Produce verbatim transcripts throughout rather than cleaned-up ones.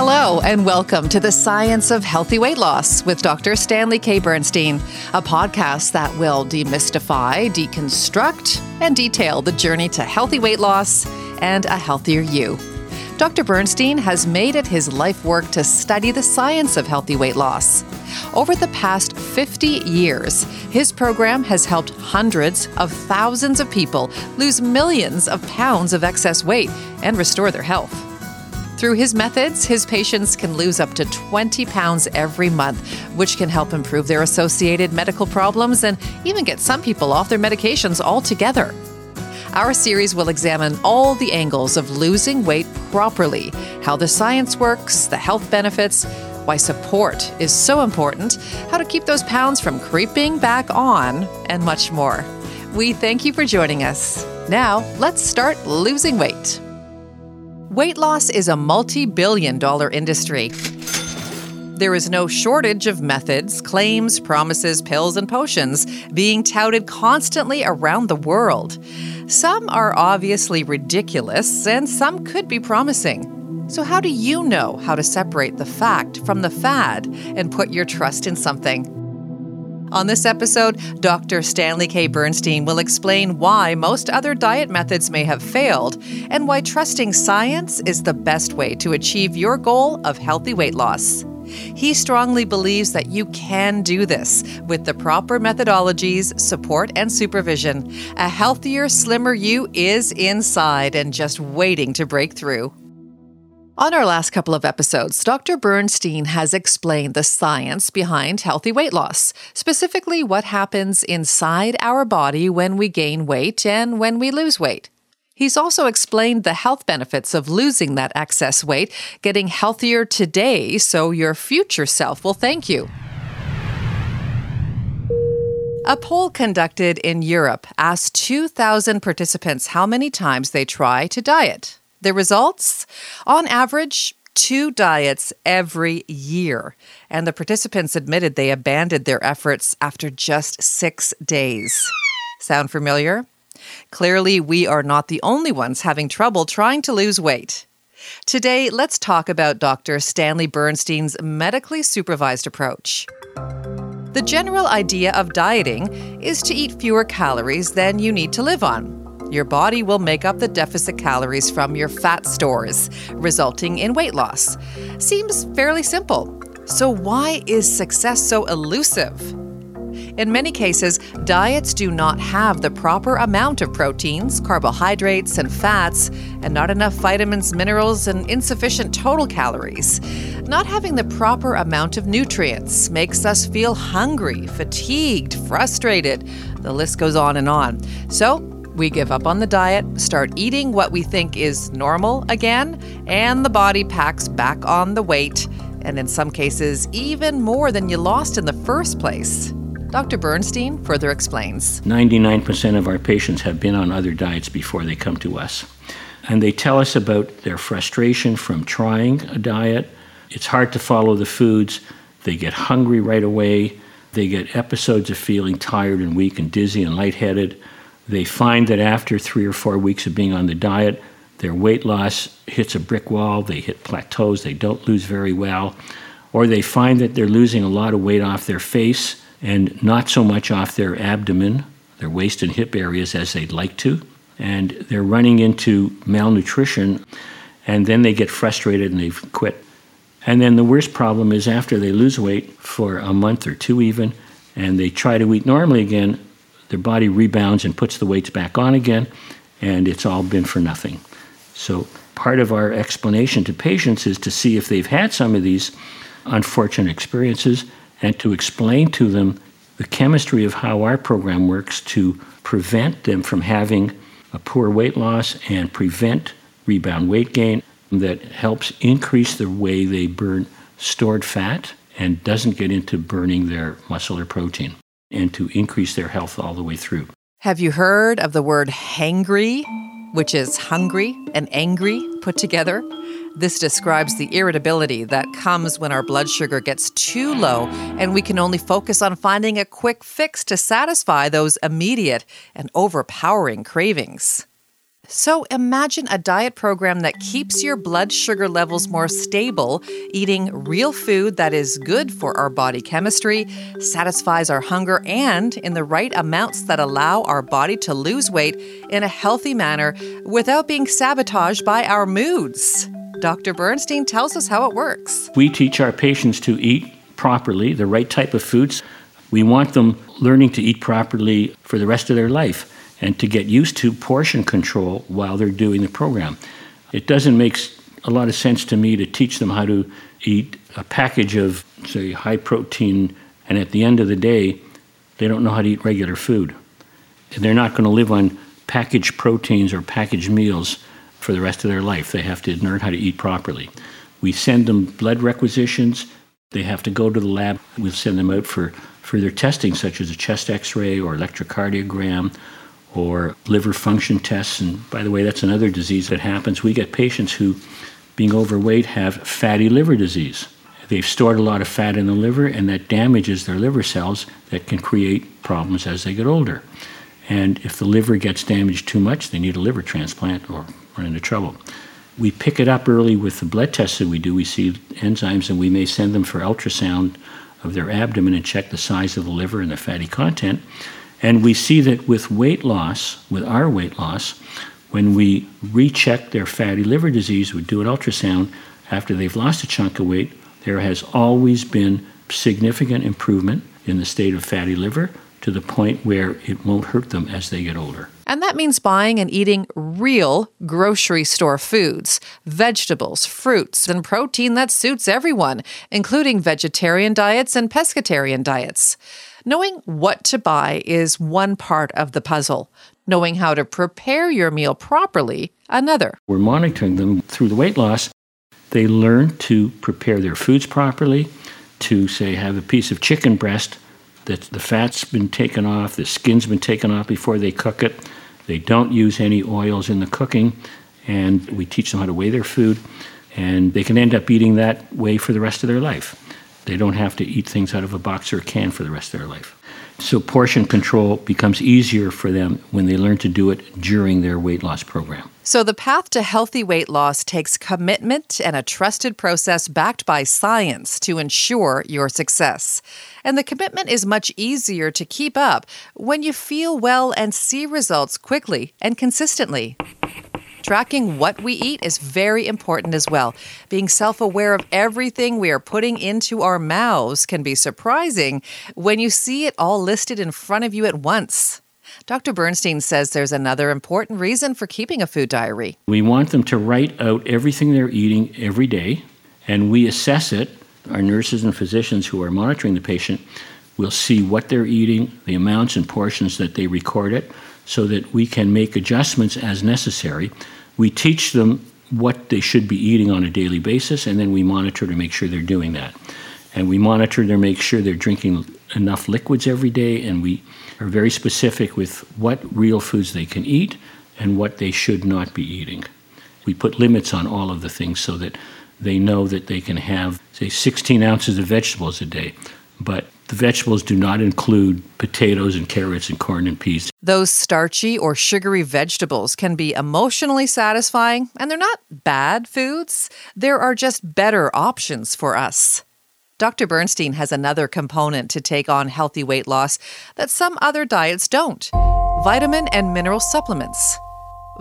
Hello and welcome to The Science of Healthy Weight Loss with Doctor Stanley K. Bernstein, a podcast that will demystify, deconstruct, and detail the journey to healthy weight loss and a healthier you. Doctor Bernstein has made it his life work to study the science of healthy weight loss. Over the past fifty years, his program has helped hundreds of thousands of people lose millions of pounds of excess weight and restore their health. Through his methods, his patients can lose up to twenty pounds every month, which can help improve their associated medical problems and even get some people off their medications altogether. Our series will examine all the angles of losing weight properly, how the science works, the health benefits, why support is so important, how to keep those pounds from creeping back on, and much more. We thank you for joining us. Now, let's start losing weight. Weight loss is a multi-billion dollar industry. There is no shortage of methods, claims, promises, pills, and potions being touted constantly around the world. Some are obviously ridiculous, and some could be promising. So how do you know how to separate the fact from the fad and put your trust in something? On this episode, Doctor Stanley K. Bernstein will explain why most other diet methods may have failed and why trusting science is the best way to achieve your goal of healthy weight loss. He strongly believes that you can do this with the proper methodologies, support, and supervision. A healthier, slimmer you is inside and just waiting to break through. On our last couple of episodes, Doctor Bernstein has explained the science behind healthy weight loss, specifically what happens inside our body when we gain weight and when we lose weight. He's also explained the health benefits of losing that excess weight, getting healthier today so your future self will thank you. A poll conducted in Europe asked two thousand participants how many times they try to diet. The results? On average, two diets every year. And the participants admitted they abandoned their efforts after just six days. Sound familiar? Clearly, we are not the only ones having trouble trying to lose weight. Today, let's talk about Doctor Stanley Bernstein's medically supervised approach. The general idea of dieting is to eat fewer calories than you need to live on. Your body will make up the deficit calories from your fat stores, resulting in weight loss. Seems fairly simple. So why is success so elusive? In many cases, diets do not have the proper amount of proteins, carbohydrates, and fats, and not enough vitamins, minerals, and insufficient total calories. Not having the proper amount of nutrients makes us feel hungry, fatigued, frustrated. The list goes on and on. So, we give up on the diet, start eating what we think is normal again, and the body packs back on the weight, and in some cases, even more than you lost in the first place. Doctor Bernstein further explains. ninety-nine percent of our patients have been on other diets before they come to us, and they tell us about their frustration from trying a diet. It's hard to follow the foods. They get hungry right away. They get episodes of feeling tired and weak and dizzy and lightheaded. They find that after three or four weeks of being on the diet, their weight loss hits a brick wall, they hit plateaus, they don't lose very well, or they find that they're losing a lot of weight off their face and not so much off their abdomen, their waist and hip areas as they'd like to, and they're running into malnutrition, and then they get frustrated and they quit. And then the worst problem is after they lose weight for a month or two even, and they try to eat normally again, their body rebounds and puts the weights back on again, and it's all been for nothing. So part of our explanation to patients is to see if they've had some of these unfortunate experiences and to explain to them the chemistry of how our program works to prevent them from having a poor weight loss and prevent rebound weight gain that helps increase the way they burn stored fat and doesn't get into burning their muscle or protein, and to increase their health all the way through. Have you heard of the word hangry, which is hungry and angry put together? This describes the irritability that comes when our blood sugar gets too low and we can only focus on finding a quick fix to satisfy those immediate and overpowering cravings. So imagine a diet program that keeps your blood sugar levels more stable, eating real food that is good for our body chemistry, satisfies our hunger, and in the right amounts that allow our body to lose weight in a healthy manner without being sabotaged by our moods. Doctor Bernstein tells us how it works. We teach our patients to eat properly, the right type of foods. We want them learning to eat properly for the rest of their life, and to get used to portion control while they're doing the program. It doesn't make a lot of sense to me to teach them how to eat a package of, say, high protein, and at the end of the day, they don't know how to eat regular food. And they're not going to live on packaged proteins or packaged meals for the rest of their life. They have to learn how to eat properly. We send them blood requisitions. They have to go to the lab. We'll send them out for further testing, such as a chest x-ray or electrocardiogram, or liver function tests. And by the way, that's another disease that happens. We get patients who, being overweight, have fatty liver disease. They've stored a lot of fat in the liver, and that damages their liver cells that can create problems as they get older. And if the liver gets damaged too much, they need a liver transplant or run into trouble. We pick it up early with the blood tests that we do. We see enzymes, and we may send them for ultrasound of their abdomen and check the size of the liver and the fatty content. And we see that with weight loss, with our weight loss, when we recheck their fatty liver disease, we do an ultrasound, after they've lost a chunk of weight, there has always been significant improvement in the state of fatty liver to the point where it won't hurt them as they get older. And that means buying and eating real grocery store foods, vegetables, fruits, and protein that suits everyone, including vegetarian diets and pescatarian diets. Knowing what to buy is one part of the puzzle. Knowing how to prepare your meal properly, another. We're monitoring them through the weight loss. They learn to prepare their foods properly, to, say, have a piece of chicken breast that the fat's been taken off, the skin's been taken off before they cook it. They don't use any oils in the cooking, and we teach them how to weigh their food, and they can end up eating that way for the rest of their life. They don't have to eat things out of a box or a can for the rest of their life. So portion control becomes easier for them when they learn to do it during their weight loss program. So the path to healthy weight loss takes commitment and a trusted process backed by science to ensure your success. And the commitment is much easier to keep up when you feel well and see results quickly and consistently. Tracking what we eat is very important as well. Being self-aware of everything we are putting into our mouths can be surprising when you see it all listed in front of you at once. Doctor Bernstein says there's another important reason for keeping a food diary. We want them to write out everything they're eating every day, and we assess it. Our nurses and physicians who are monitoring the patient will see what they're eating, the amounts and portions that they record it, so that we can make adjustments as necessary. We teach them what they should be eating on a daily basis, and then we monitor to make sure they're doing that. And we monitor to make sure they're drinking enough liquids every day, and we are very specific with what real foods they can eat and what they should not be eating. We put limits on all of the things so that they know that they can have, say, sixteen ounces of vegetables a day, but the vegetables do not include potatoes and carrots and corn and peas. Those starchy or sugary vegetables can be emotionally satisfying, and they're not bad foods. There are just better options for us. Doctor Bernstein has another component to take on healthy weight loss that some other diets don't: vitamin and mineral supplements.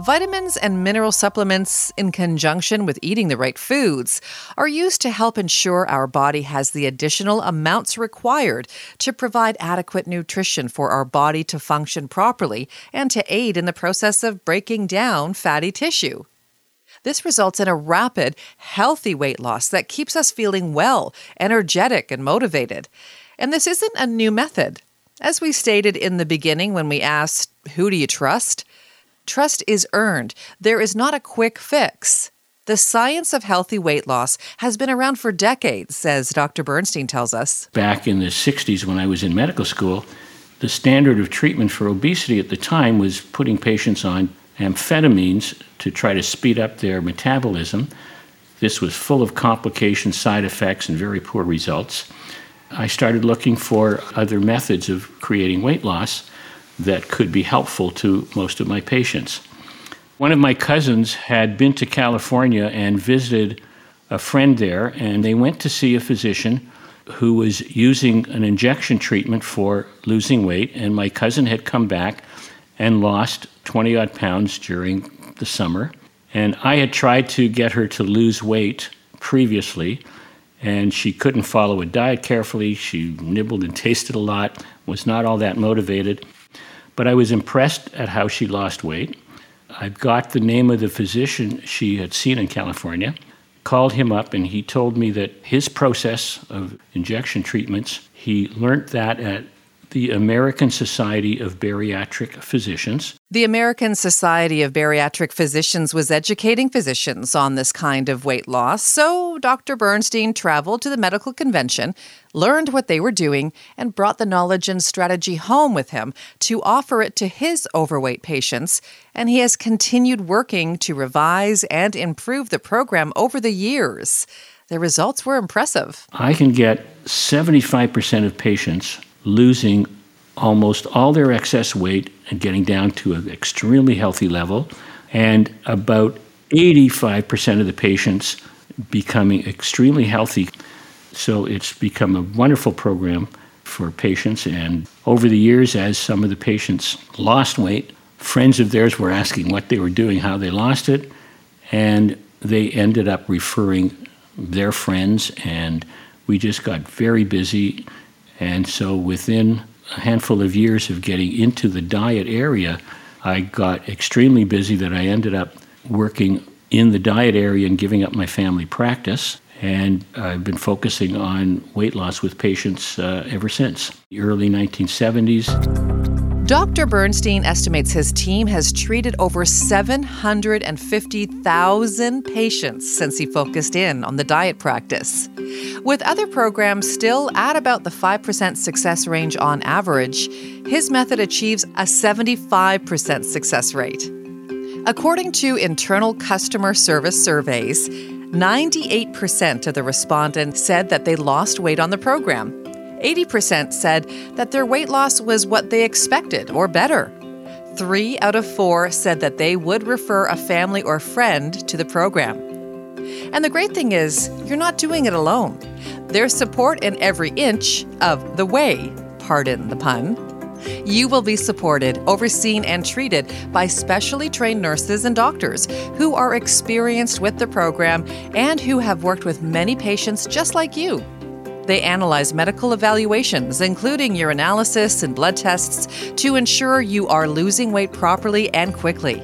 Vitamins and mineral supplements, in conjunction with eating the right foods, are used to help ensure our body has the additional amounts required to provide adequate nutrition for our body to function properly and to aid in the process of breaking down fatty tissue. This results in a rapid, healthy weight loss that keeps us feeling well, energetic, and motivated. And this isn't a new method. As we stated in the beginning when we asked, "Who do you trust?" Trust is earned. There is not a quick fix. The science of healthy weight loss has been around for decades, says Doctor Bernstein tells us. Back in the sixties, when I was in medical school, the standard of treatment for obesity at the time was putting patients on amphetamines to try to speed up their metabolism. This was full of complications, side effects, and very poor results. I started looking for other methods of creating weight loss that could be helpful to most of my patients. One of my cousins had been to California and visited a friend there, and they went to see a physician who was using an injection treatment for losing weight, and my cousin had come back and lost twenty-odd pounds during the summer. And I had tried to get her to lose weight previously, and she couldn't follow a diet carefully. She nibbled and tasted a lot, was not all that motivated. But I was impressed at how she lost weight. I got the name of the physician she had seen in California, called him up, and he told me that his process of injection treatments, he learned that at the American Society of Bariatric Physicians. The American Society of Bariatric Physicians was educating physicians on this kind of weight loss, so Doctor Bernstein traveled to the medical convention, learned what they were doing, and brought the knowledge and strategy home with him to offer it to his overweight patients, and he has continued working to revise and improve the program over the years. The results were impressive. I can get seventy-five percent of patients losing almost all their excess weight and getting down to an extremely healthy level, and about eighty-five percent of the patients becoming extremely healthy. So it's become a wonderful program for patients, and over the years, as some of the patients lost weight, friends of theirs were asking what they were doing, how they lost it, and they ended up referring their friends, and we just got very busy. And so within a handful of years of getting into the diet area, I got extremely busy that I ended up working in the diet area and giving up my family practice. And I've been focusing on weight loss with patients uh, ever since, the early nineteen seventies. Doctor Bernstein estimates his team has treated over seven hundred fifty thousand patients since he focused in on the diet practice. With other programs still at about the five percent success range on average, his method achieves a seventy-five percent success rate. According to internal customer service surveys, ninety-eight percent of the respondents said that they lost weight on the program. eighty percent said that their weight loss was what they expected or better. Three out of four said that they would refer a family or friend to the program. And the great thing is, you're not doing it alone. There's support in every inch of the way, pardon the pun. You will be supported, overseen, and treated by specially trained nurses and doctors who are experienced with the program and who have worked with many patients just like you. They analyze medical evaluations, including urinalysis and blood tests, to ensure you are losing weight properly and quickly.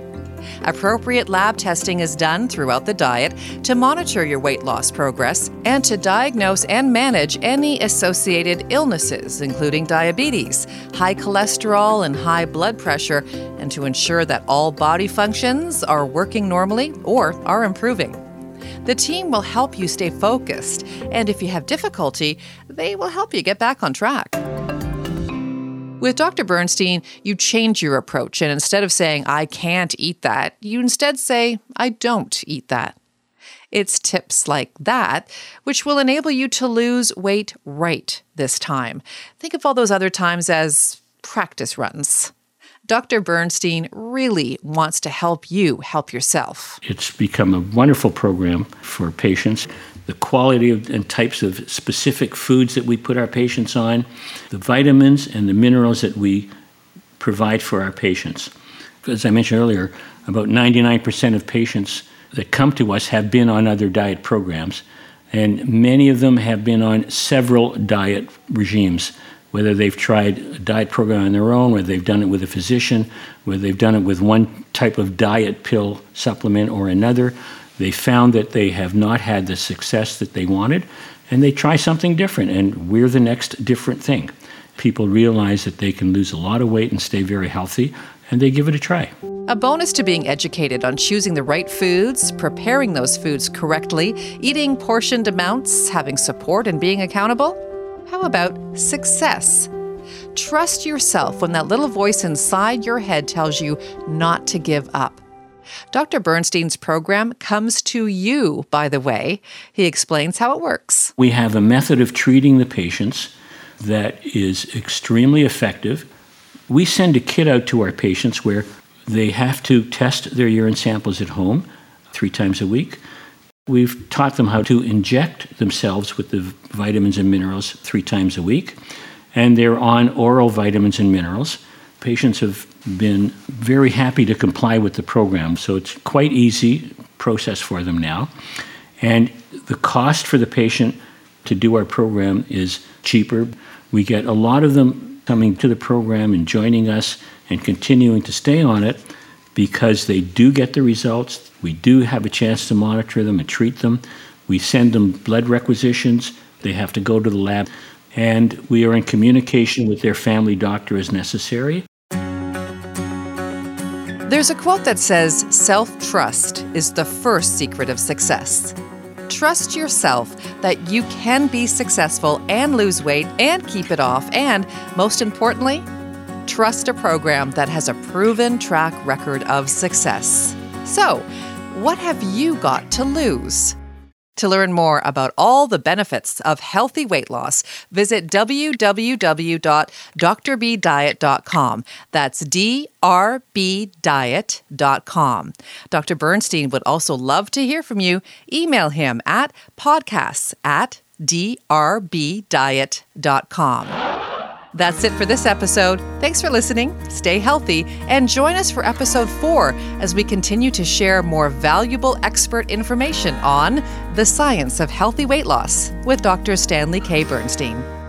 Appropriate lab testing is done throughout the diet to monitor your weight loss progress and to diagnose and manage any associated illnesses, including diabetes, high cholesterol, and high blood pressure, and to ensure that all body functions are working normally or are improving. The team will help you stay focused, and if you have difficulty, they will help you get back on track. With Doctor Bernstein, you change your approach, and instead of saying, I can't eat that, you instead say, I don't eat that. It's tips like that which will enable you to lose weight right this time. Think of all those other times as practice runs. Doctor Bernstein really wants to help you help yourself. It's become a wonderful program for patients. The quality of, and types of specific foods that we put our patients on, the vitamins and the minerals that we provide for our patients. As I mentioned earlier, about ninety-nine percent of patients that come to us have been on other diet programs, and many of them have been on several diet regimes, whether they've tried a diet program on their own, whether they've done it with a physician, whether they've done it with one type of diet pill supplement or another. They found that they have not had the success that they wanted, and they try something different, and we're the next different thing. People realize that they can lose a lot of weight and stay very healthy, and they give it a try. A bonus to being educated on choosing the right foods, preparing those foods correctly, eating portioned amounts, having support, and being accountable? How about success? Trust yourself when that little voice inside your head tells you not to give up. Doctor Bernstein's program comes to you, by the way. He explains how it works. We have a method of treating the patients that is extremely effective. We send a kit out to our patients where They have to test their urine samples at home three times a week. We've taught them how to inject themselves with the vitamins and minerals three times a week, and they're on oral vitamins and minerals. Patients have been very happy to comply with the program, so it's quite easy process for them now. And the cost for the patient to do our program is cheaper. We get a lot of them coming to the program and joining us and continuing to stay on it because they do get the results. We do have a chance to monitor them and treat them. We send them blood requisitions. They have to go to the lab. And we are in communication with their family doctor as necessary. There's a quote that says, self-trust is the first secret of success. Trust yourself that you can be successful and lose weight and keep it off, and most importantly, trust a program that has a proven track record of success. So, what have you got to lose? To learn more about all the benefits of healthy weight loss, visit w w w dot d r b diet dot com. That's d r b diet dot com. Doctor Bernstein would also love to hear from you. Email him at podcasts at d r b diet dot com. That's it for this episode. Thanks for listening, stay healthy, and join us for episode four as we continue to share more valuable expert information on the science of healthy weight loss with Doctor Stanley K. Bernstein.